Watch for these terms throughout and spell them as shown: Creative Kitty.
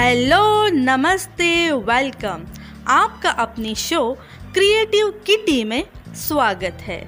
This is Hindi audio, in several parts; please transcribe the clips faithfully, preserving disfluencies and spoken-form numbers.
हेलो, नमस्ते, वेलकम। आपका अपनी शो क्रिएटिव किटी में स्वागत है।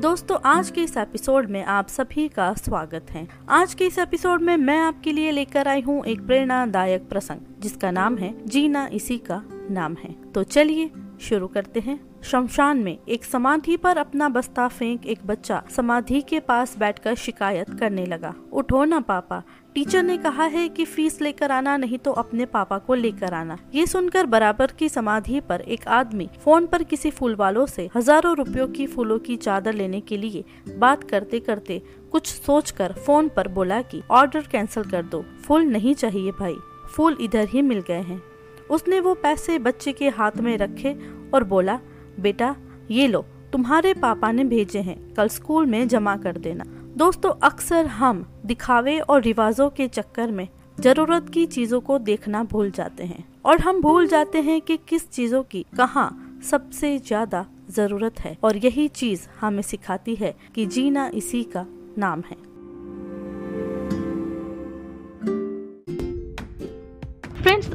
दोस्तों, आज के इस एपिसोड में आप सभी का स्वागत है। आज के इस एपिसोड में मैं आपके लिए लेकर आई हूँ एक प्रेरणादायक प्रसंग, जिसका नाम है जीना इसी का नाम है। तो चलिए शुरू करते हैं। शमशान में एक समाधि पर अपना बस्ता फेंक एक बच्चा समाधि के पास बैठकर शिकायत करने लगा, उठो ना पापा, टीचर ने कहा है कि फीस लेकर आना, नहीं तो अपने पापा को लेकर आना। ये सुनकर बराबर की समाधि पर एक आदमी फोन पर किसी फूल वालों से हजारों रुपयों की फूलों की चादर लेने के लिए बात करते करते कुछ सोचकर फोन पर बोला कि ऑर्डर कैंसिल कर दो, फूल नहीं चाहिए भाई, फूल इधर ही मिल गए हैं। उसने वो पैसे बच्चे के हाथ में रखे और बोला, बेटा ये लो, तुम्हारे पापा ने भेजे हैं, कल स्कूल में जमा कर देना। दोस्तों, अक्सर हम दिखावे और रिवाजों के चक्कर में जरूरत की चीजों को देखना भूल जाते हैं और हम भूल जाते हैं कि किस चीजों की कहाँ सबसे ज्यादा जरूरत है। और यही चीज हमें सिखाती है कि जीना इसी का नाम है। फ्रेंड्स,